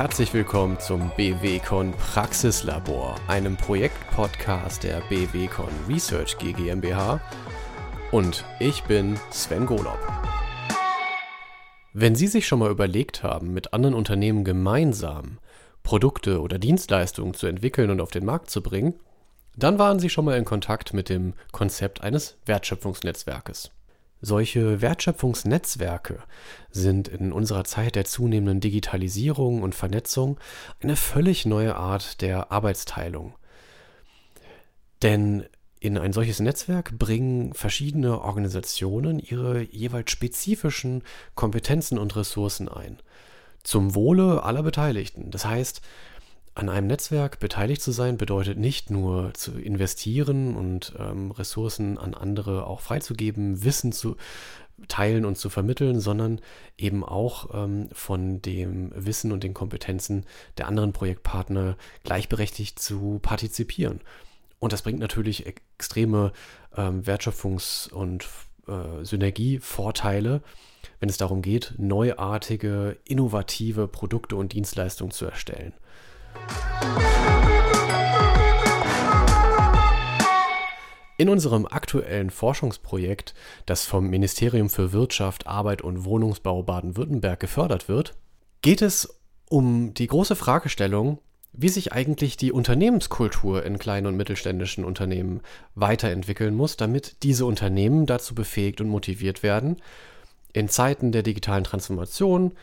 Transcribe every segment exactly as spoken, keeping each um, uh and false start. herzlich willkommen zum B W Con Praxislabor, einem Projektpodcast der B W Con Research GmbH. Und ich bin Sven Golob. Wenn Sie sich schon mal überlegt haben, mit anderen Unternehmen gemeinsam Produkte oder Dienstleistungen zu entwickeln und auf den Markt zu bringen, dann waren Sie schon mal in Kontakt mit dem Konzept eines Wertschöpfungsnetzwerkes. Solche Wertschöpfungsnetzwerke sind in unserer Zeit der zunehmenden Digitalisierung und Vernetzung eine völlig neue Art der Arbeitsteilung. Denn in ein solches Netzwerk bringen verschiedene Organisationen ihre jeweils spezifischen Kompetenzen und Ressourcen ein, zum Wohle aller Beteiligten. Das heißt, an einem Netzwerk beteiligt zu sein, bedeutet nicht nur zu investieren und ähm, Ressourcen an andere auch freizugeben, Wissen zu teilen und zu vermitteln, sondern eben auch ähm, von dem Wissen und den Kompetenzen der anderen Projektpartner gleichberechtigt zu partizipieren. Und das bringt natürlich extreme ähm, Wertschöpfungs- und äh, Synergievorteile, wenn es darum geht, neuartige, innovative Produkte und Dienstleistungen zu erstellen. In unserem aktuellen Forschungsprojekt, das vom Ministerium für Wirtschaft, Arbeit und Wohnungsbau Baden-Württemberg gefördert wird, geht es um die große Fragestellung, wie sich eigentlich die Unternehmenskultur in kleinen und mittelständischen Unternehmen weiterentwickeln muss, damit diese Unternehmen dazu befähigt und motiviert werden, in Zeiten der digitalen Transformation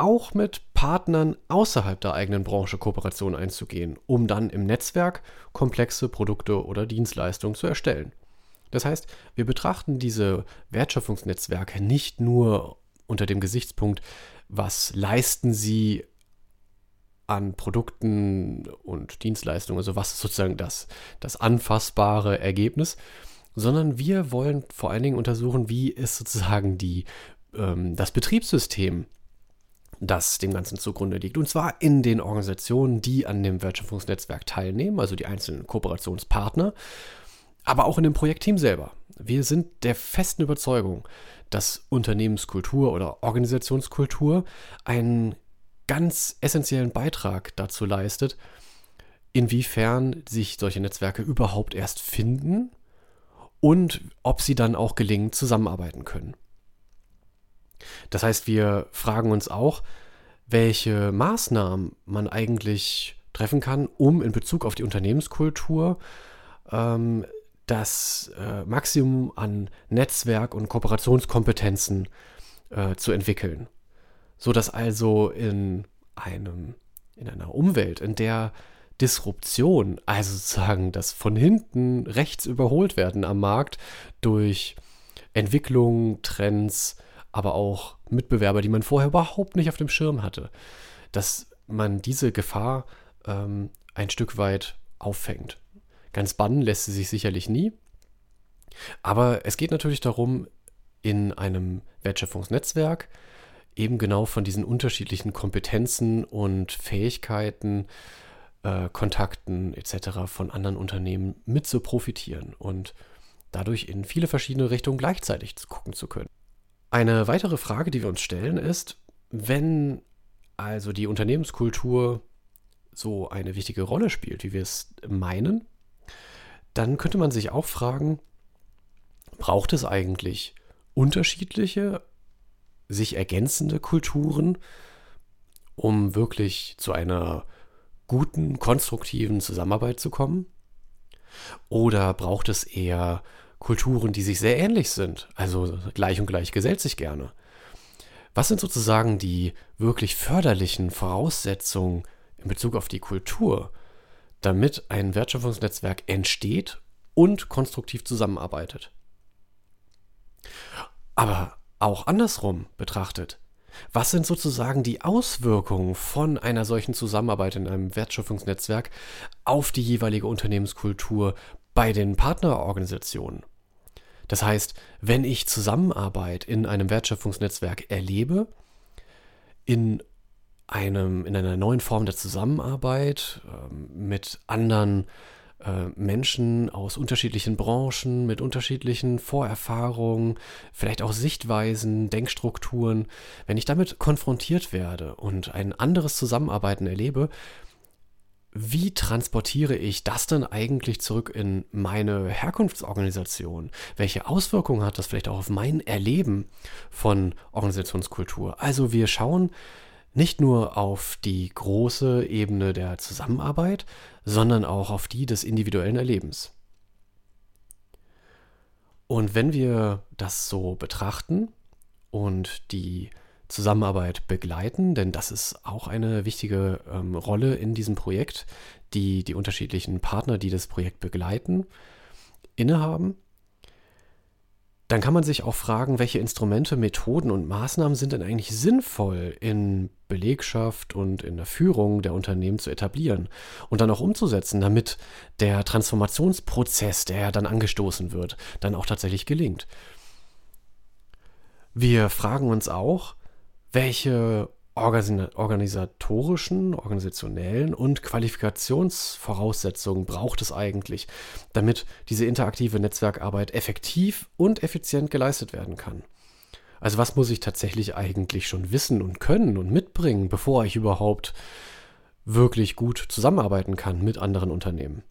auch mit Partnern außerhalb der eigenen Branche Kooperation einzugehen, um dann im Netzwerk komplexe Produkte oder Dienstleistungen zu erstellen. Das heißt, wir betrachten diese Wertschöpfungsnetzwerke nicht nur unter dem Gesichtspunkt, was leisten sie an Produkten und Dienstleistungen, also was ist sozusagen das, das anfassbare Ergebnis, sondern wir wollen vor allen Dingen untersuchen, wie ist sozusagen die, ähm, das Betriebssystem, das dem Ganzen zugrunde liegt. Und zwar in den Organisationen, die an dem Wertschöpfungsnetzwerk teilnehmen, also die einzelnen Kooperationspartner, aber auch in dem Projektteam selber. Wir sind der festen Überzeugung, dass Unternehmenskultur oder Organisationskultur einen ganz essentiellen Beitrag dazu leistet, inwiefern sich solche Netzwerke überhaupt erst finden und ob sie dann auch gelingend zusammenarbeiten können. Das heißt, wir fragen uns auch, welche Maßnahmen man eigentlich treffen kann, um in Bezug auf die Unternehmenskultur ähm, das äh, Maximum an Netzwerk- und Kooperationskompetenzen äh, zu entwickeln. Sodass also in, einem, in einer Umwelt, in der Disruption, also sozusagen das von hinten rechts überholt werden am Markt durch Entwicklungen, Trends, aber auch Mitbewerber, die man vorher überhaupt nicht auf dem Schirm hatte, dass man diese Gefahr ähm, ein Stück weit auffängt. Ganz bannen lässt sie sich sicherlich nie, aber es geht natürlich darum, in einem Wertschöpfungsnetzwerk eben genau von diesen unterschiedlichen Kompetenzen und Fähigkeiten, äh, Kontakten et cetera von anderen Unternehmen mit zu profitieren und dadurch in viele verschiedene Richtungen gleichzeitig gucken zu können. Eine weitere Frage, die wir uns stellen, ist, wenn also die Unternehmenskultur so eine wichtige Rolle spielt, wie wir es meinen, dann könnte man sich auch fragen, braucht es eigentlich unterschiedliche, sich ergänzende Kulturen, um wirklich zu einer guten, konstruktiven Zusammenarbeit zu kommen? Oder braucht es eher Kulturen, die sich sehr ähnlich sind, also gleich und gleich gesellt sich gerne. Was sind sozusagen die wirklich förderlichen Voraussetzungen in Bezug auf die Kultur, damit ein Wertschöpfungsnetzwerk entsteht und konstruktiv zusammenarbeitet? Aber auch andersrum betrachtet, was sind sozusagen die Auswirkungen von einer solchen Zusammenarbeit in einem Wertschöpfungsnetzwerk auf die jeweilige Unternehmenskultur bei den Partnerorganisationen? Das heißt, wenn ich Zusammenarbeit in einem Wertschöpfungsnetzwerk erlebe, in, einem, in einer neuen Form der Zusammenarbeit ähm, mit anderen äh, Menschen aus unterschiedlichen Branchen mit unterschiedlichen Vorerfahrungen, vielleicht auch Sichtweisen, Denkstrukturen, wenn ich damit konfrontiert werde und ein anderes Zusammenarbeiten erlebe, wie transportiere ich das denn eigentlich zurück in meine Herkunftsorganisation? Welche Auswirkungen hat das vielleicht auch auf mein Erleben von Organisationskultur? Also wir schauen nicht nur auf die große Ebene der Zusammenarbeit, sondern auch auf die des individuellen Erlebens. Und wenn wir das so betrachten und die Zusammenarbeit begleiten, denn das ist auch eine wichtige ähm, Rolle in diesem Projekt, die die unterschiedlichen Partner, die das Projekt begleiten, innehaben. Dann kann man sich auch fragen, welche Instrumente, Methoden und Maßnahmen sind denn eigentlich sinnvoll in Belegschaft und in der Führung der Unternehmen zu etablieren und dann auch umzusetzen, damit der Transformationsprozess, der ja dann angestoßen wird, dann auch tatsächlich gelingt. Wir fragen uns auch, welche organisatorischen, organisationellen und Qualifikationsvoraussetzungen braucht es eigentlich, damit diese interaktive Netzwerkarbeit effektiv und effizient geleistet werden kann? Also was muss ich tatsächlich eigentlich schon wissen und können und mitbringen, bevor ich überhaupt wirklich gut zusammenarbeiten kann mit anderen Unternehmen?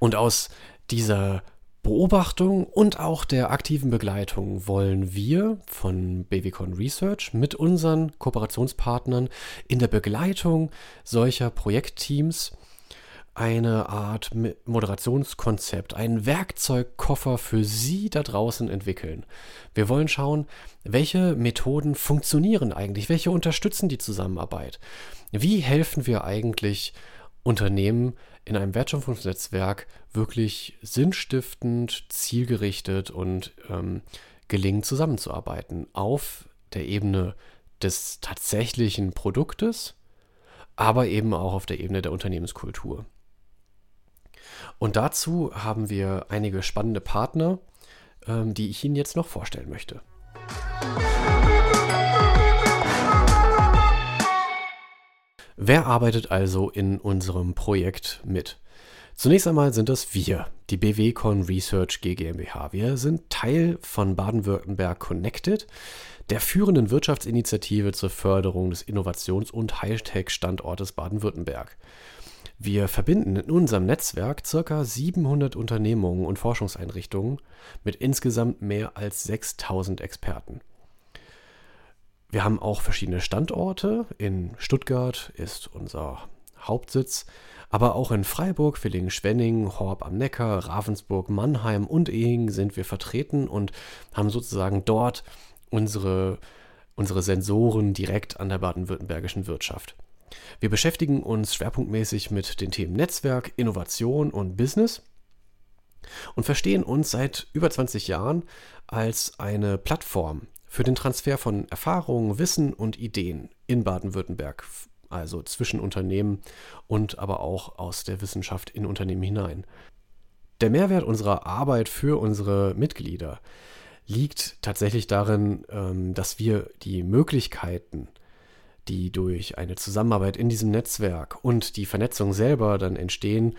Und aus dieser Beobachtung und auch der aktiven Begleitung wollen wir von BWCon Research mit unseren Kooperationspartnern in der Begleitung solcher Projektteams eine Art Moderationskonzept, einen Werkzeugkoffer für Sie da draußen entwickeln. Wir wollen schauen, welche Methoden funktionieren eigentlich, welche unterstützen die Zusammenarbeit, wie helfen wir eigentlich Unternehmen in einem Wertschöpfungsnetzwerk wirklich sinnstiftend, zielgerichtet und ähm, gelingend zusammenzuarbeiten auf der Ebene des tatsächlichen Produktes, aber eben auch auf der Ebene der Unternehmenskultur. Und dazu haben wir einige spannende Partner, ähm, die ich Ihnen jetzt noch vorstellen möchte. Wer arbeitet also in unserem Projekt mit? Zunächst einmal sind das wir, die BWCon Research GmbH. Wir sind Teil von Baden-Württemberg Connected, der führenden Wirtschaftsinitiative zur Förderung des Innovations- und Hightech-Standortes Baden-Württemberg. Wir verbinden in unserem Netzwerk ca. siebenhundert Unternehmungen und Forschungseinrichtungen mit insgesamt mehr als sechstausend Experten. Wir haben auch verschiedene Standorte. In Stuttgart ist unser Hauptsitz, aber auch in Freiburg, Villingen-Schwenningen, Horb am Neckar, Ravensburg, Mannheim und Ehingen sind wir vertreten und haben sozusagen dort unsere, unsere Sensoren direkt an der baden-württembergischen Wirtschaft. Wir beschäftigen uns schwerpunktmäßig mit den Themen Netzwerk, Innovation und Business und verstehen uns seit über zwanzig Jahren als eine Plattform für den Transfer von Erfahrungen, Wissen und Ideen in Baden-Württemberg, also zwischen Unternehmen und aber auch aus der Wissenschaft in Unternehmen hinein. Der Mehrwert unserer Arbeit für unsere Mitglieder liegt tatsächlich darin, dass wir die Möglichkeiten, die durch eine Zusammenarbeit in diesem Netzwerk und die Vernetzung selber dann entstehen,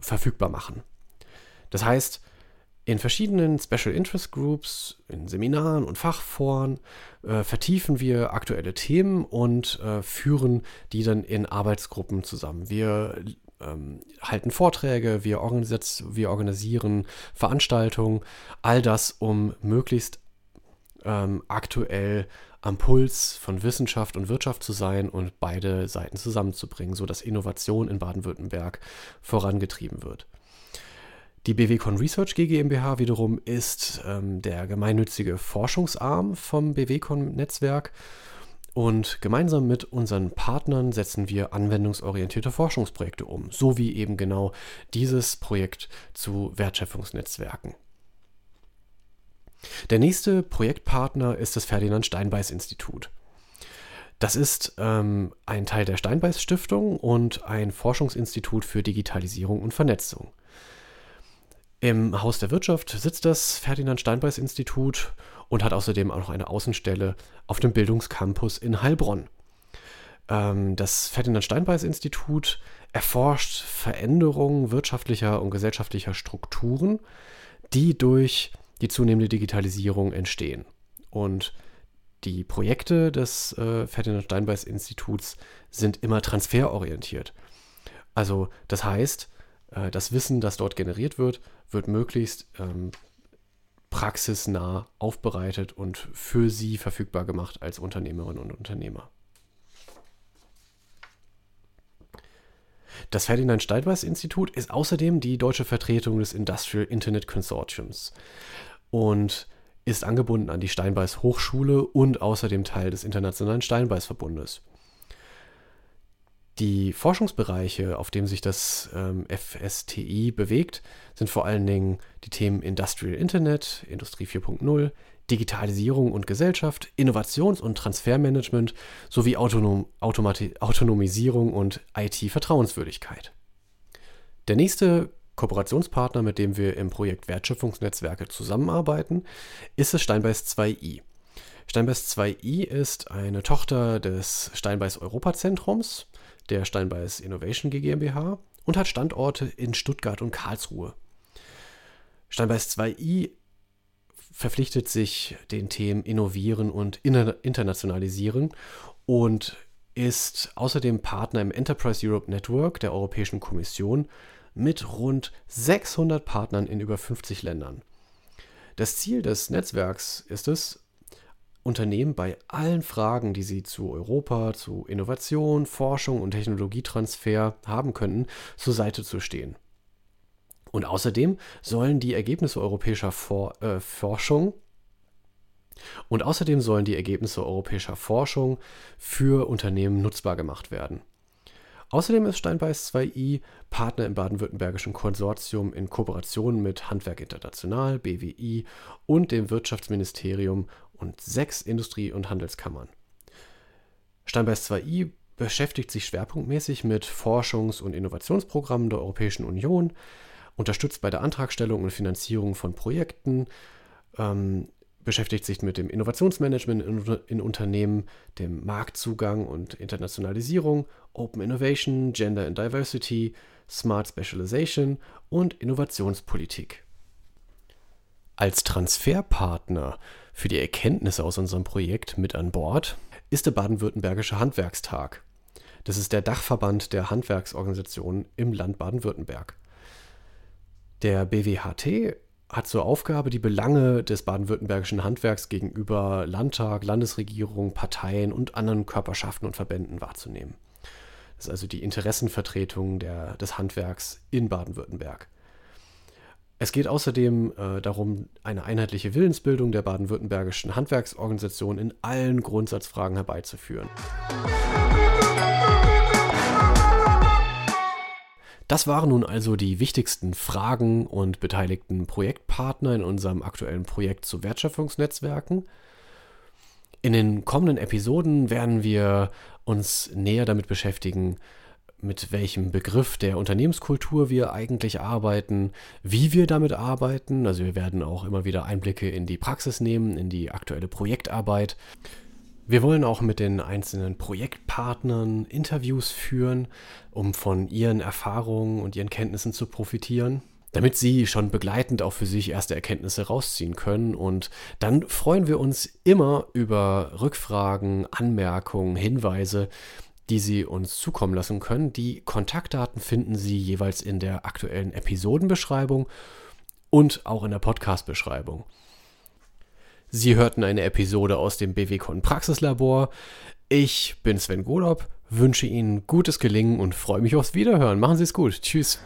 verfügbar machen. Das heißt, in verschiedenen Special Interest Groups, in Seminaren und Fachforen äh, vertiefen wir aktuelle Themen und äh, führen die dann in Arbeitsgruppen zusammen. Wir ähm, halten Vorträge, wir, organis- wir organisieren Veranstaltungen, all das, um möglichst ähm, aktuell am Puls von Wissenschaft und Wirtschaft zu sein und beide Seiten zusammenzubringen, sodass Innovation in Baden-Württemberg vorangetrieben wird. Die BWCon Research GmbH wiederum ist ähm, der gemeinnützige Forschungsarm vom BWCon-Netzwerk und gemeinsam mit unseren Partnern setzen wir anwendungsorientierte Forschungsprojekte um, so wie eben genau dieses Projekt zu Wertschöpfungsnetzwerken. Der nächste Projektpartner ist das Ferdinand-Steinbeis-Institut. Das ist ähm, ein Teil der Steinbeis-Stiftung und ein Forschungsinstitut für Digitalisierung und Vernetzung. Im Haus der Wirtschaft sitzt das Ferdinand-Steinbeis-Institut und hat außerdem auch noch eine Außenstelle auf dem Bildungscampus in Heilbronn. Ähm, das Ferdinand-Steinbeis-Institut erforscht Veränderungen wirtschaftlicher und gesellschaftlicher Strukturen, die durch die zunehmende Digitalisierung entstehen. Und die Projekte des äh, Ferdinand-Steinbeis-Instituts sind immer transferorientiert. Also das heißt, äh, das Wissen, das dort generiert wird, wird möglichst ähm, praxisnah aufbereitet und für Sie verfügbar gemacht als Unternehmerinnen und Unternehmer. Das Ferdinand-Steinbeis-Institut ist außerdem die deutsche Vertretung des Industrial Internet Consortiums und ist angebunden an die Steinbeis Hochschule und außerdem Teil des Internationalen Steinbeis-Verbundes. Die Forschungsbereiche, auf denen sich das ähm, F S T I bewegt, sind vor allen Dingen die Themen Industrial Internet, Industrie vier Punkt null, Digitalisierung und Gesellschaft, Innovations- und Transfermanagement sowie Autonom- Automati- Autonomisierung und I T-Vertrauenswürdigkeit. Der nächste Kooperationspartner, mit dem wir im Projekt Wertschöpfungsnetzwerke zusammenarbeiten, ist das Steinbeis zwei i. Steinbeis zwei i ist eine Tochter des Steinbeis-Europa-Zentrums, der Steinbeis Innovation GmbH, und hat Standorte in Stuttgart und Karlsruhe. Steinbeis zwei i verpflichtet sich den Themen Innovieren und Internationalisieren und ist außerdem Partner im Enterprise Europe Network der Europäischen Kommission mit rund sechshundert Partnern in über fünfzig Ländern. Das Ziel des Netzwerks ist es, Unternehmen bei allen Fragen, die sie zu Europa, zu Innovation, Forschung und Technologietransfer haben könnten, zur Seite zu stehen. Und außerdem sollen die Ergebnisse europäischer For- äh, Forschung und außerdem sollen die Ergebnisse europäischer Forschung für Unternehmen nutzbar gemacht werden. Außerdem ist Steinbeis zwei i Partner im Baden-Württembergischen Konsortium in Kooperation mit Handwerk International, B W I und dem Wirtschaftsministerium und sechs Industrie- und Handelskammern. Steinbeis zwei i beschäftigt sich schwerpunktmäßig mit Forschungs- und Innovationsprogrammen der Europäischen Union, unterstützt bei der Antragstellung und Finanzierung von Projekten, ähm, beschäftigt sich mit dem Innovationsmanagement in, in Unternehmen, dem Marktzugang und Internationalisierung, Open Innovation, Gender and Diversity, Smart Specialization und Innovationspolitik. Als Transferpartner für die Erkenntnisse aus unserem Projekt mit an Bord ist der Baden-Württembergische Handwerkstag. Das ist der Dachverband der Handwerksorganisationen im Land Baden-Württemberg. Der B W H T hat zur Aufgabe, die Belange des baden-württembergischen Handwerks gegenüber Landtag, Landesregierung, Parteien und anderen Körperschaften und Verbänden wahrzunehmen. Das ist also die Interessenvertretung der, des Handwerks in Baden-Württemberg. Es geht außerdem äh, darum, eine einheitliche Willensbildung der baden-württembergischen Handwerksorganisation in allen Grundsatzfragen herbeizuführen. Das waren nun also die wichtigsten Fragen und beteiligten Projektpartner in unserem aktuellen Projekt zu Wertschöpfungsnetzwerken. In den kommenden Episoden werden wir uns näher damit beschäftigen, mit welchem Begriff der Unternehmenskultur wir eigentlich arbeiten, wie wir damit arbeiten. Also wir werden auch immer wieder Einblicke in die Praxis nehmen, in die aktuelle Projektarbeit. Wir wollen auch mit den einzelnen Projektpartnern Interviews führen, um von ihren Erfahrungen und ihren Kenntnissen zu profitieren, damit sie schon begleitend auch für sich erste Erkenntnisse rausziehen können. Und dann freuen wir uns immer über Rückfragen, Anmerkungen, Hinweise, die Sie uns zukommen lassen können. Die Kontaktdaten finden Sie jeweils in der aktuellen Episodenbeschreibung und auch in der Podcast-Beschreibung. Sie hörten eine Episode aus dem B W Con Praxislabor. Ich bin Sven Golob, wünsche Ihnen gutes Gelingen und freue mich aufs Wiederhören. Machen Sie es gut. Tschüss.